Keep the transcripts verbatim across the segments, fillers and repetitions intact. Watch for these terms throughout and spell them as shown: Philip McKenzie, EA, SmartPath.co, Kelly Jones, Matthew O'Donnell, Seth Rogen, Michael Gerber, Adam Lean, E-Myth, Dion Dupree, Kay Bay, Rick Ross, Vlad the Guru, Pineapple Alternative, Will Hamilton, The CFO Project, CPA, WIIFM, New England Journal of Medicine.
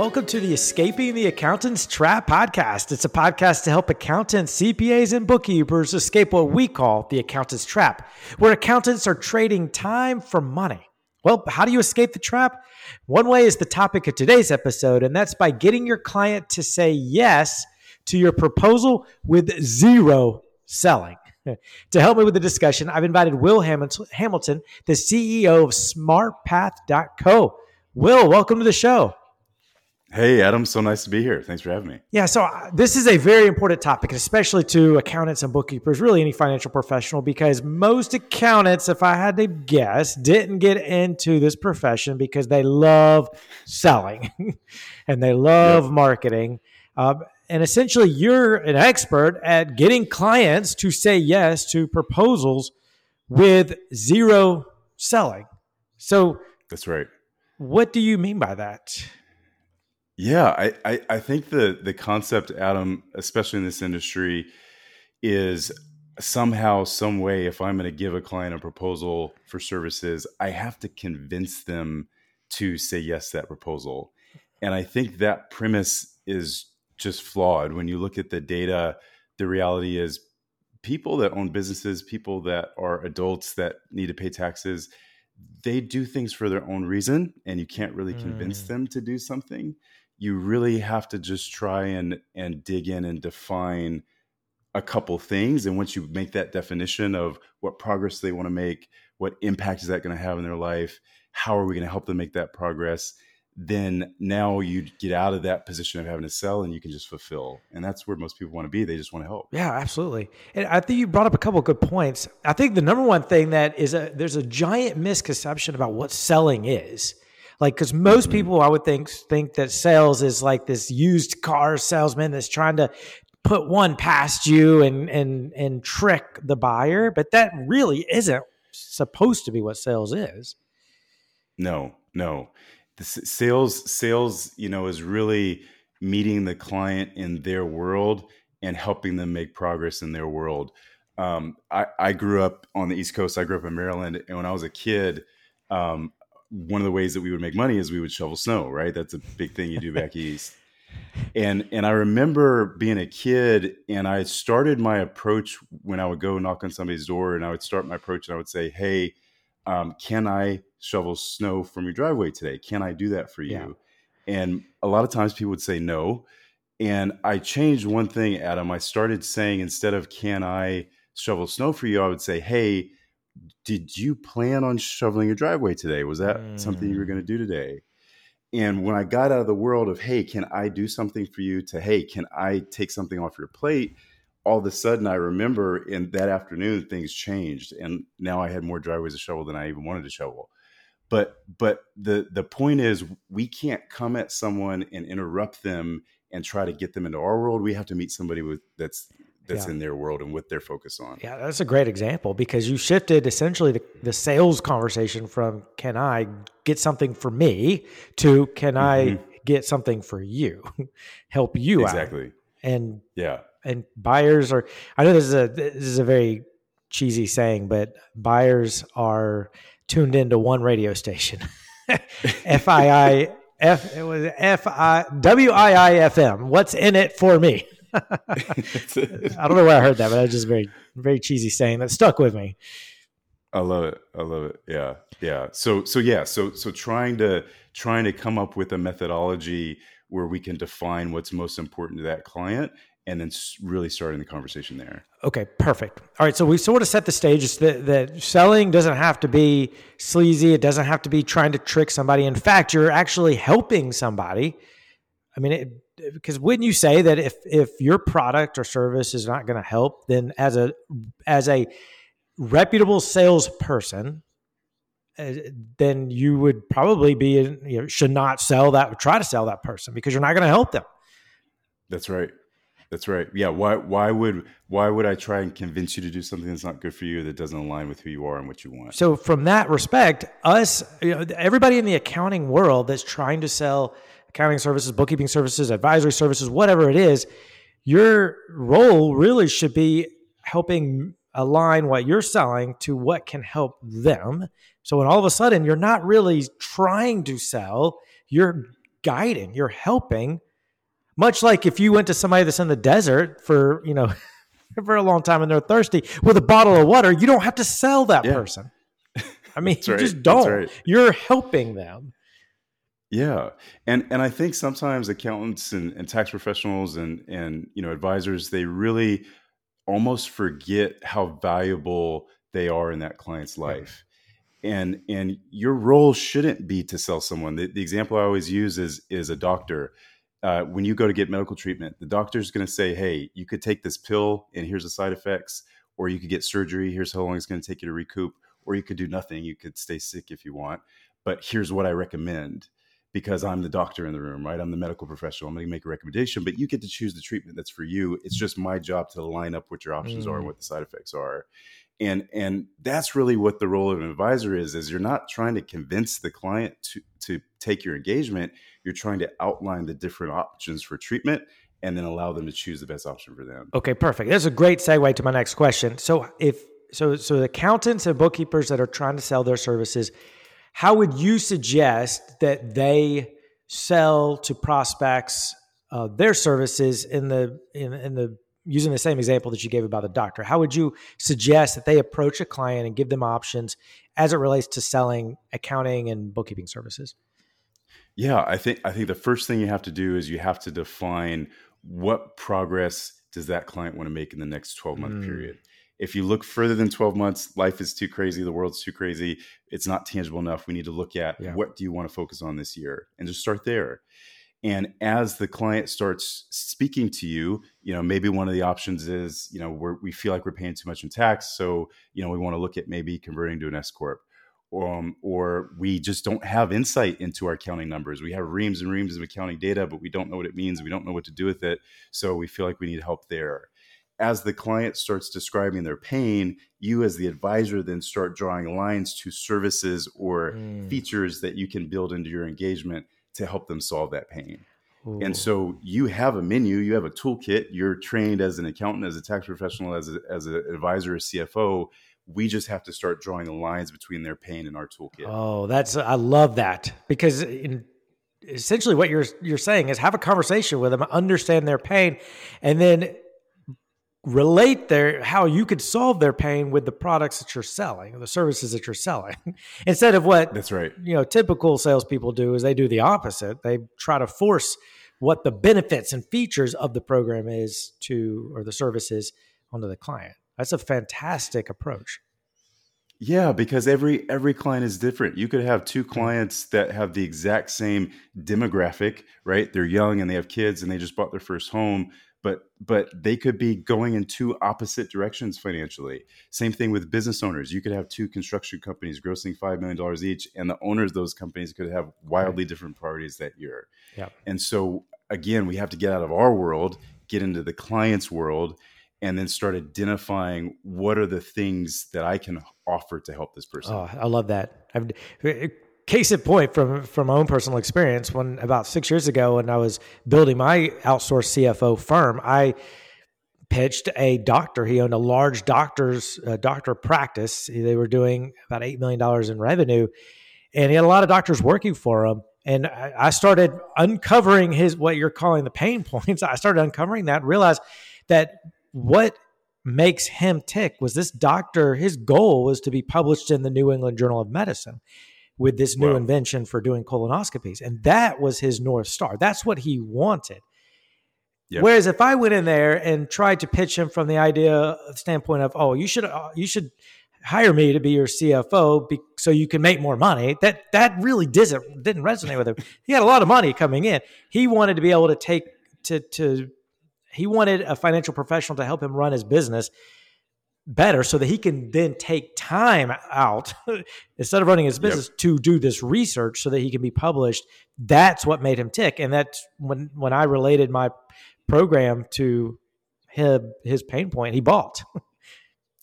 Welcome to the Escaping the Accountant's Trap podcast. It's a podcast to help accountants, C P As, and bookkeepers escape what we call the accountant's trap, where accountants are trading time for money. Well, how do you escape the trap? One way is the topic of today's episode, and that's by getting your client to say yes to your proposal with zero selling. To help me with the discussion, I've invited Will Hamilton, the C E O of smart path dot co. Will, welcome to the show. Hey, Adam. So nice to be here. Thanks for having me. Yeah. So uh, this is a very important topic, especially to accountants and bookkeepers, really any financial professional, because most accountants, if I had to guess, didn't get into this profession because they love selling and they love yep. marketing. Um, and essentially, you're an expert at getting clients to say yes to proposals with zero selling. So that's right. What do you mean by that? Yeah, I, I, I think the, the concept, Adam, especially in this industry, is somehow, some way, if I'm going to give a client a proposal for services, I have to convince them to say yes to that proposal. And I think that premise is just flawed. When you look at the data, the reality is people that own businesses, people that are adults that need to pay taxes, they do things for their own reason, and you can't really convince mm. them to do something. You really have to just try and, and dig in and define a couple things. And once you make that definition of what progress they want to make, what impact is that going to have in their life? How are we going to help them make that progress? Then now you get out of that position of having to sell and you can just fulfill. And that's where most people want to be. They just want to help. Yeah, absolutely. And I think you brought up a couple of good points. I think the number one thing that is a, there's a giant misconception about what selling is. Like, because most mm-hmm. people, I would think, think that sales is like this used car salesman that's trying to put one past you and, and, and trick the buyer. But that really isn't supposed to be what sales is. No, no. Sales, sales, you know, is really meeting the client in their world and helping them make progress in their world. Um, I, I grew up on the East Coast. I grew up in Maryland. And when I was a kid, um, one of the ways that we would make money is we would shovel snow, right? That's a big thing you do back East. And, and I remember being a kid and I started my approach when I would go knock on somebody's door and I would start my approach and I would say, hey, um, can I shovel snow from your driveway today? Can I do that for you? Yeah. And a lot of times people would say no. And I changed one thing, Adam. I started saying, instead of can I shovel snow for you, I would say, hey, did you plan on shoveling your driveway today? Was that mm. something you were going to do today? And when I got out of the world of, hey, can I do something for you, to, hey, can I take something off your plate? All of a sudden, I remember in that afternoon, things changed. And now I had more driveways to shovel than I even wanted to shovel. But but the the point is, we can't come at someone and interrupt them and try to get them into our world. We have to meet somebody with that's that's yeah. in their world and what they're focused on. Yeah, that's a great example, because you shifted essentially the, the sales conversation from can I get something for me to can mm-hmm. I get something for you, help you exactly. out. Exactly. And yeah. And buyers are, I know this is a this is a very cheesy saying, but buyers are tuned into one radio station, F I I, F, it was F I, W I I F M. What's in it for me? I don't know where I heard that, but that's just a very, very cheesy saying that stuck with me. I love it. I love it. Yeah. Yeah. So, so yeah. So, so trying to, trying to come up with a methodology where we can define what's most important to that client and then really starting the conversation there. Okay, perfect. All right, so we sort of set the stage that, that selling doesn't have to be sleazy. It doesn't have to be trying to trick somebody. In fact, you're actually helping somebody. I mean, it, because wouldn't you say that if if your product or service is not going to help, then as a as a reputable salesperson, uh, then you would probably be, you know, should not sell that, try to sell that person, because you're not going to help them. That's right. That's right. Yeah. Why, why would, why would I try and convince you to do something that's not good for you, that doesn't align with who you are and what you want? So from that respect, us, you know, everybody in the accounting world that's trying to sell accounting services, bookkeeping services, advisory services, whatever it is, your role really should be helping align what you're selling to what can help them. So when all of a sudden you're not really trying to sell, you're guiding, you're helping. Much like if you went to somebody that's in the desert for, you know, for a long time and they're thirsty with a bottle of water, you don't have to sell that yeah. person. I mean, you right. just don't. Right. You're helping them. Yeah. And and I think sometimes accountants and, and tax professionals and, and, you know, advisors, they really almost forget how valuable they are in that client's life. And and your role shouldn't be to sell someone. The, the example I always use is, is a doctor. Uh, when you go to get medical treatment, the doctor's going to say, hey, you could take this pill and here's the side effects, or you could get surgery. Here's how long it's going to take you to recoup, or you could do nothing. You could stay sick if you want, but here's what I recommend. Because I'm the doctor in the room, right? I'm the medical professional. I'm going to make a recommendation, but you get to choose the treatment that's for you. It's just my job to line up what your options mm. are and what the side effects are. And and that's really what the role of an advisor is, is you're not trying to convince the client to, to take your engagement. You're trying to outline the different options for treatment and then allow them to choose the best option for them. Okay, perfect. That's a great segue to my next question. So if so, so the accountants and bookkeepers that are trying to sell their services, how would you suggest that they sell to prospects uh, their services in the in, in the using the same example that you gave about the doctor? How would you suggest that they approach a client and give them options as it relates to selling accounting and bookkeeping services? Yeah, I think I think the first thing you have to do is you have to define what progress does that client want to make in the next twelve month mm. period. If you look further than twelve months, life is too crazy. The world's too crazy. It's not tangible enough. We need to look at yeah. what do you want to focus on this year and just start there. And as the client starts speaking to you, you know, maybe one of the options is, you know, we're, we feel like we're paying too much in tax. So, you know, we want to look at maybe converting to an S corp, or, um, or we just don't have insight into our accounting numbers. We have reams and reams of accounting data, but we don't know what it means. We don't know what to do with it. So we feel like we need help there. As the client starts describing their pain, you as the advisor then start drawing lines to services or mm. features that you can build into your engagement to help them solve that pain. Ooh. And so you have a menu, you have a toolkit, you're trained as an accountant, as a tax professional, as a, as an advisor, a C F O. We just have to start drawing the lines between their pain and our toolkit. Oh, that's, I love that, because in essentially what you're, you're saying is have a conversation with them, understand their pain, and then relate their how you could solve their pain with the products that you're selling or the services that you're selling, instead of what that's right. You know, typical salespeople do is they do the opposite. They try to force what the benefits and features of the program is to or the services onto the client. That's a fantastic approach. Yeah, because every every client is different. You could have two clients that have the exact same demographic, right? They're young and they have kids and they just bought their first home. But but they could be going in two opposite directions financially. Same thing with business owners. You could have two construction companies grossing five million dollars each, and the owners of those companies could have wildly different priorities that year. Yeah. And so, again, we have to get out of our world, get into the client's world, and then start identifying what are the things that I can offer to help this person. Oh, I love that. I've, case in point from, from my own personal experience, when about six years ago when I was building my outsourced C F O firm, I pitched a doctor. He owned a large doctor's uh, doctor practice. They were doing about eight million dollars in revenue, and he had a lot of doctors working for him. And I, I started uncovering his, what you're calling the pain points. I started uncovering that and realized that what makes him tick was this doctor, his goal was to be published in the New England Journal of Medicine with this new wow. invention for doing colonoscopies. And that was his North Star. That's what he wanted. Yep. Whereas if I went in there and tried to pitch him from the idea standpoint of, oh, you should uh, you should hire me to be your C F O be- so you can make more money, that that really didn't, didn't resonate with him. He had a lot of money coming in. He wanted to be able to take to to he wanted a financial professional to help him run his business better so that he can then take time out instead of running his business yep. to do this research so that he can be published. That's what made him tick. And that's when, when I related my program to him, his pain point, he bought.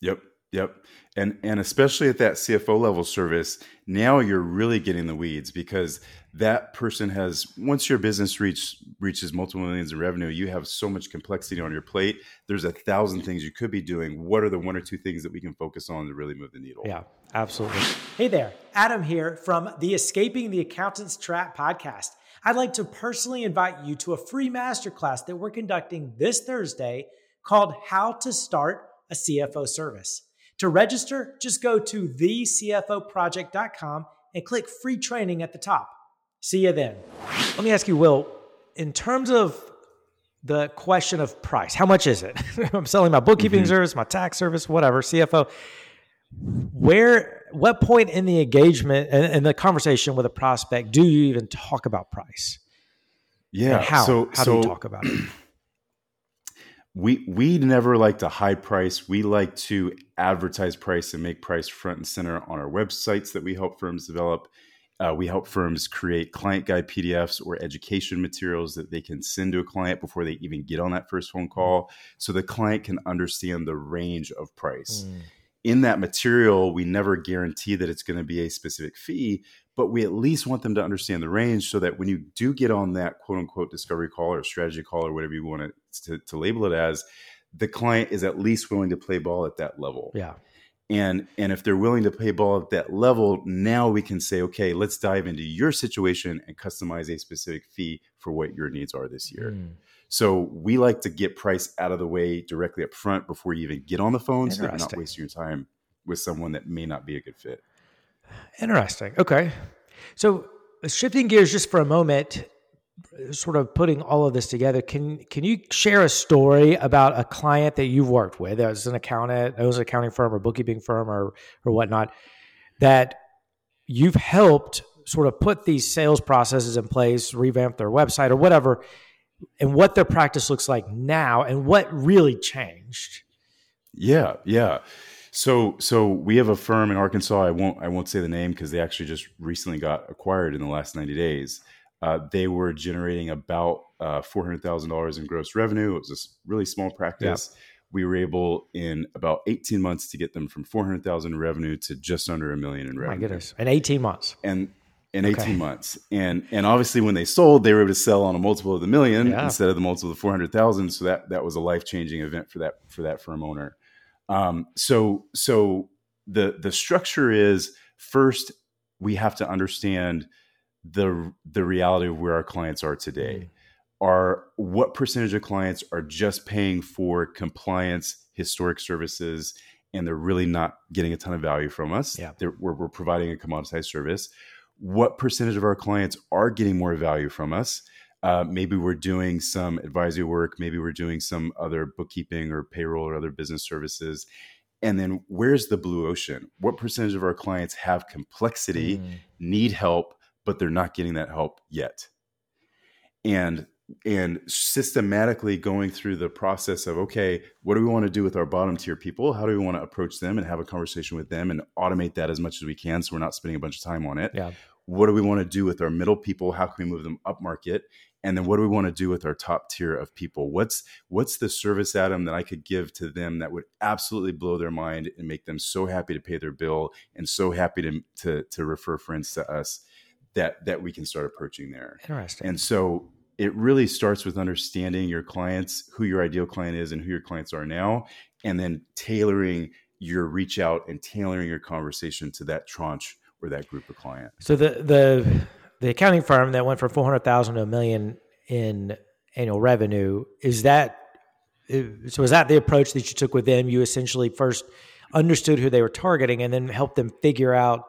Yep. Yep. And, and especially at that C F O level service, now you're really getting the weeds, because that person has, once your business reach, reaches multiple millions in revenue, you have so much complexity on your plate. There's a thousand things you could be doing. What are the one or two things that we can focus on to really move the needle? Yeah, absolutely. Hey there, Adam here from the Escaping the Accountant's Trap podcast. I'd like to personally invite you to a free masterclass that we're conducting this Thursday called How to Start a C F O Service. To register, just go to the C F O project dot com and click free training at the top. See you then. Let me ask you, Will, in terms of the question of price, how much is it? I'm selling my bookkeeping mm-hmm. service, my tax service, whatever, C F O. Where, what point in the engagement and, and the conversation with a prospect do you even talk about price? Yeah. And how so, how so, do you talk about it? We we never like to high price. We like to advertise price and make price front and center on our websites that we help firms develop. Uh, we help firms create client guide P D Fs or education materials that they can send to a client before they even get on that first phone call, so the client can understand the range of price. Mm. In that material, we never guarantee that it's going to be a specific fee, but we at least want them to understand the range so that when you do get on that quote unquote discovery call or strategy call or whatever you want it to, to label it as, the client is at least willing to play ball at that level. Yeah. And and if they're willing to play ball at that level, now we can say, okay, let's dive into your situation and customize a specific fee for what your needs are this year. Mm. So we like to get price out of the way directly up front before you even get on the phone, so that you're not wasting your time with someone that may not be a good fit. Interesting. Okay. So shifting gears just for a moment, sort of putting all of this together, can can you share a story about a client that you've worked with as an accountant, as an accounting firm or bookkeeping firm or or whatnot, that you've helped sort of put these sales processes in place, revamp their website or whatever, and what their practice looks like now and what really changed? Yeah, yeah. So, so we have a firm in Arkansas. I won't, I won't say the name because they actually just recently got acquired in the last ninety days. Uh, they were generating about uh, four hundred thousand dollars in gross revenue. It was a really small practice. Yeah. We were able in about eighteen months to get them from four hundred thousand in revenue to just under a million in revenue. Oh my goodness. In eighteen months. And in okay. eighteen months. And, and obviously when they sold, they were able to sell on a multiple of the million yeah. instead of the multiple of the four hundred thousand. So that, that was a life-changing event for that, for that firm owner. Um, so, so the, the structure is, first, we have to understand the, the reality of where our clients are today. Are what percentage of clients are just paying for compliance, historic services, and they're really not getting a ton of value from us. Yeah. We're, we're providing a commoditized service. What percentage of our clients are getting more value from us? Uh, maybe we're doing some advisory work. Maybe we're doing some other bookkeeping or payroll or other business services. And then where's the blue ocean? What percentage of our clients have complexity, mm. need help, but they're not getting that help yet? And, and systematically going through the process of, okay, what do we want to do with our bottom tier people? How do we want to approach them and have a conversation with them and automate that as much as we can, so we're not spending a bunch of time on it? Yeah. What do we want to do with our middle people? How can we move them up market? And then what do we want to do with our top tier of people? What's what's the service atom that I could give to them that would absolutely blow their mind and make them so happy to pay their bill and so happy to to, to refer friends to us that that we can start approaching there? Interesting. And so it really starts with understanding your clients, who your ideal client is and who your clients are now, and then tailoring your reach out and tailoring your conversation to that tranche or that group of clients. So the the the accounting firm that went from four hundred thousand to a million in annual revenue, is that, so is that the approach that you took with them? You essentially first understood who they were targeting and then helped them figure out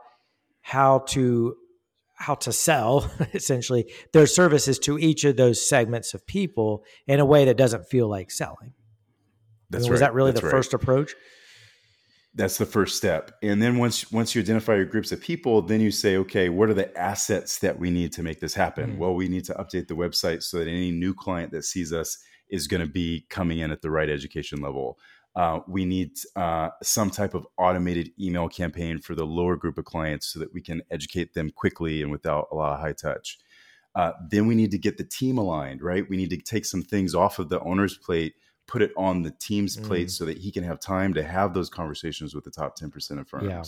how to, how to sell essentially their services to each of those segments of people in a way that doesn't feel like selling. That's I mean, right. Was that really That's the right. first approach? That's the first step. And then once once you identify your groups of people, then you say, okay, what are the assets that we need to make this happen? Mm. Well, we need to update the website so that any new client that sees us is going to be coming in at the right education level. Uh, we need uh, some type of automated email campaign for the lower group of clients so that we can educate them quickly and without a lot of high touch. Uh, then we need to get the team aligned, right? We need to take some things off of the owner's plate, put it on the team's plate mm. so that he can have time to have those conversations with the top ten percent of firms. Yeah.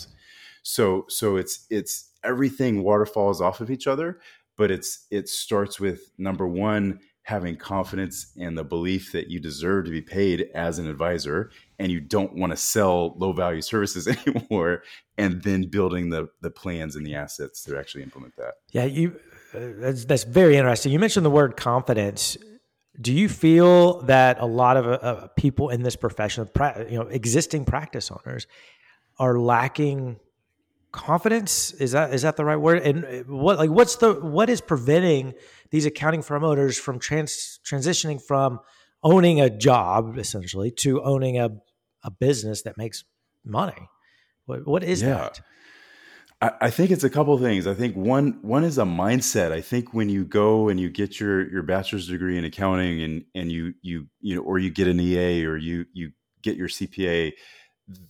So, so it's, it's everything waterfalls off of each other, but it's, it starts with number one, having confidence and the belief that you deserve to be paid as an advisor and you don't want to sell low value services anymore, and then building the, the plans and the assets to actually implement that. Yeah. You, that's, that's very interesting. You mentioned the word confidence. Do you feel that a lot of uh, people in this profession, you know, existing practice owners, are lacking confidence? Is that is that the right word? And what like what's the what is preventing these accounting firm owners from trans, transitioning from owning a job essentially to owning a a business that makes money? What what is yeah. that? I think it's a couple of things. I think one one is a mindset. I think when you go and you get your your bachelor's degree in accounting and and you you you know, or you get an E A or you you get your C P A,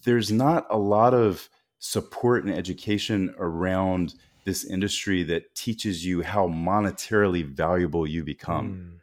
there's not a lot of support and education around this industry that teaches you how monetarily valuable you become. Mm.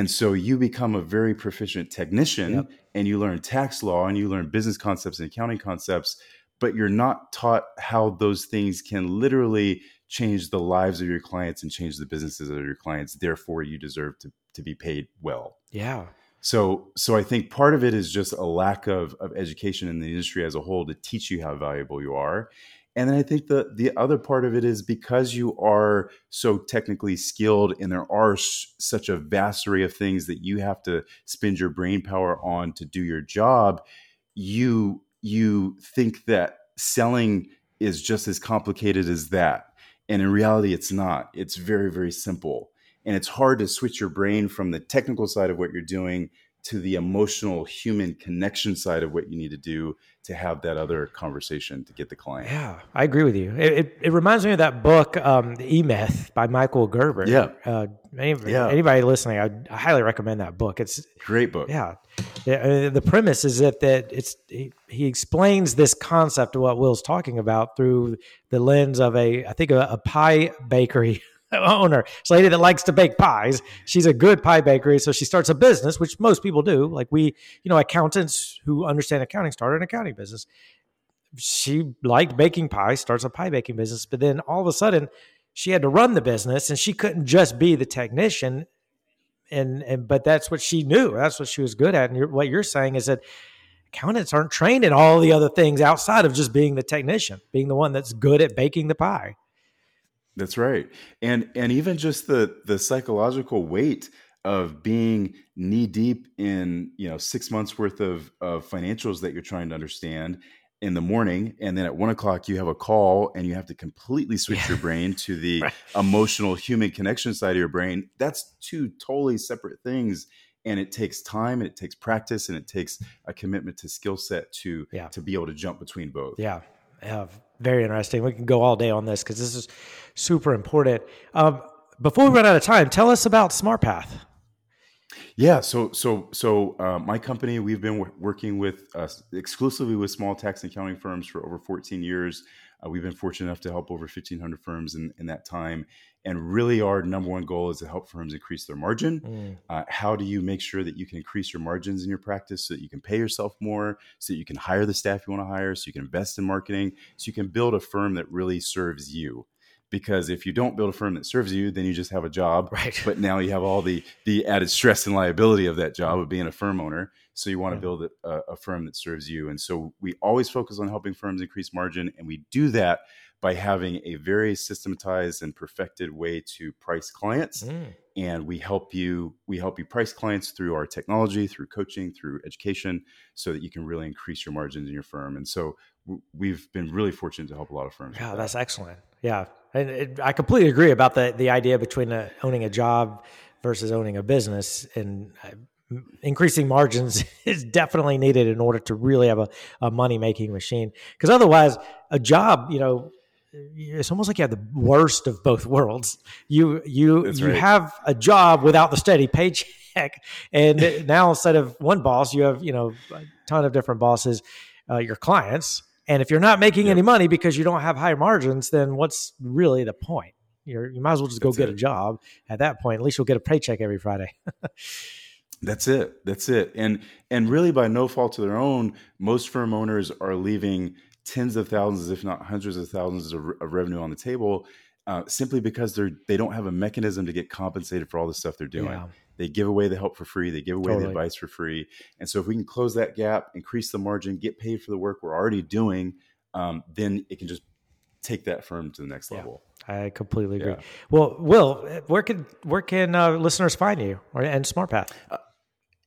And so you become a very proficient technician, yep. and you learn tax law and you learn business concepts and accounting concepts, but you're not taught how those things can literally change the lives of your clients and change the businesses of your clients. Therefore, you deserve to, to be paid well. Yeah. So, so I think part of it is just a lack of, of education in the industry as a whole to teach you how valuable you are. And then I think the, the other part of it is because you are so technically skilled and there are sh- such a vast array of things that you have to spend your brain power on to do your job, you... you think that selling is just as complicated as that. And in reality, it's not. It's very, very simple. And it's hard to switch your brain from the technical side of what you're doing to the emotional human connection side of what you need to do to have that other conversation to get the client. Yeah, I agree with you. It it, it reminds me of that book, um, The E-Myth by Michael Gerber. Yeah. Uh, anybody, yeah. anybody listening, I, I highly recommend that book. It's great book. Yeah. yeah the premise is that, that it's he, he explains this concept of what Will's talking about through the lens of a, I think, a, a pie bakery owner. It's a lady that likes to bake pies. She's a good pie bakery. So she starts a business, which most people do. Like we, you know, accountants who understand accounting start an accounting business. She liked baking pies, starts a pie baking business. But then all of a sudden she had to run the business and she couldn't just be the technician. And, and, but that's what she knew. That's what she was good at. And you're, what you're saying is that accountants aren't trained in all the other things outside of just being the technician, being the one that's good at baking the pie. That's right. And and even just the the psychological weight of being knee deep in, you know, six months worth of, of financials that you're trying to understand in the morning. And then at one o'clock you have a call and you have to completely switch yeah. your brain to the right. emotional human connection side of your brain. That's two totally separate things. And it takes time and it takes practice and it takes a commitment to skill set to, yeah. to be able to jump between both. Yeah. Yeah, very interesting. We can go all day on this because this is super important. Um, before we run out of time, tell us about SmartPath. Yeah, so so so uh, my company, we've been w- working with uh, exclusively with small tax and accounting firms for over fourteen years. Uh, we've been fortunate enough to help over fifteen hundred firms in, in that time. And really our number one goal is to help firms increase their margin. Mm. Uh, how do you make sure that you can increase your margins in your practice so that you can pay yourself more, so that you can hire the staff you want to hire, so you can invest in marketing, so you can build a firm that really serves you? Because if you don't build a firm that serves you, then you just have a job. Right. But now you have all the the added stress and liability of that job of being a firm owner. So you want yeah. to build a, a firm that serves you. And so we always focus on helping firms increase margin. And we do that by having a very systematized and perfected way to price clients. Mm. And we help you, we help you price clients through our technology, through coaching, through education, so that you can really increase your margins in your firm. And so w- we've been really fortunate to help a lot of firms. Yeah, that. that's excellent. Yeah. And it, I completely agree about the, the idea between a, owning a job versus owning a business, and uh, increasing margins is definitely needed in order to really have a, a money-making machine. Because otherwise a job, you know, it's almost like you have the worst of both worlds. You, you, That's you right. have a job without the steady paycheck. And now instead of one boss, you have, you know, a ton of different bosses, uh, your clients. And if you're not making yep. any money because you don't have high margins, then what's really the point? You're, you might as well just That's go get it. a job at that point. At least you'll get a paycheck every Friday. That's it. That's it. And, and really by no fault of their own, most firm owners are leaving tens of thousands, if not hundreds of thousands of, of revenue on the table, uh, simply because they're, they don't have a mechanism to get compensated for all the stuff they're doing. Yeah. They give away the help for free. They give away totally. the advice for free. And so if we can close that gap, increase the margin, get paid for the work we're already doing, um, then it can just take that firm to the next level. I completely agree. Yeah. Well, Will, where can where can uh, listeners find you or, and SmartPath? Uh,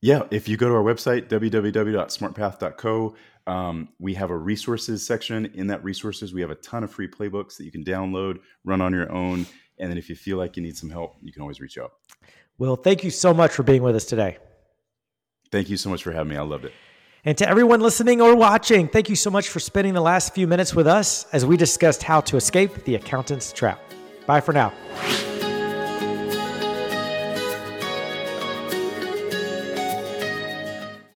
yeah, if you go to our website, w w w dot smart path dot c o, um, we have a resources section. In that resources, we have a ton of free playbooks that you can download, run on your own. And then if you feel like you need some help, you can always reach out. Will, thank you so much for being with us today. Thank you so much for having me. I loved it. And to everyone listening or watching, thank you so much for spending the last few minutes with us as we discussed how to escape the accountant's trap. Bye for now.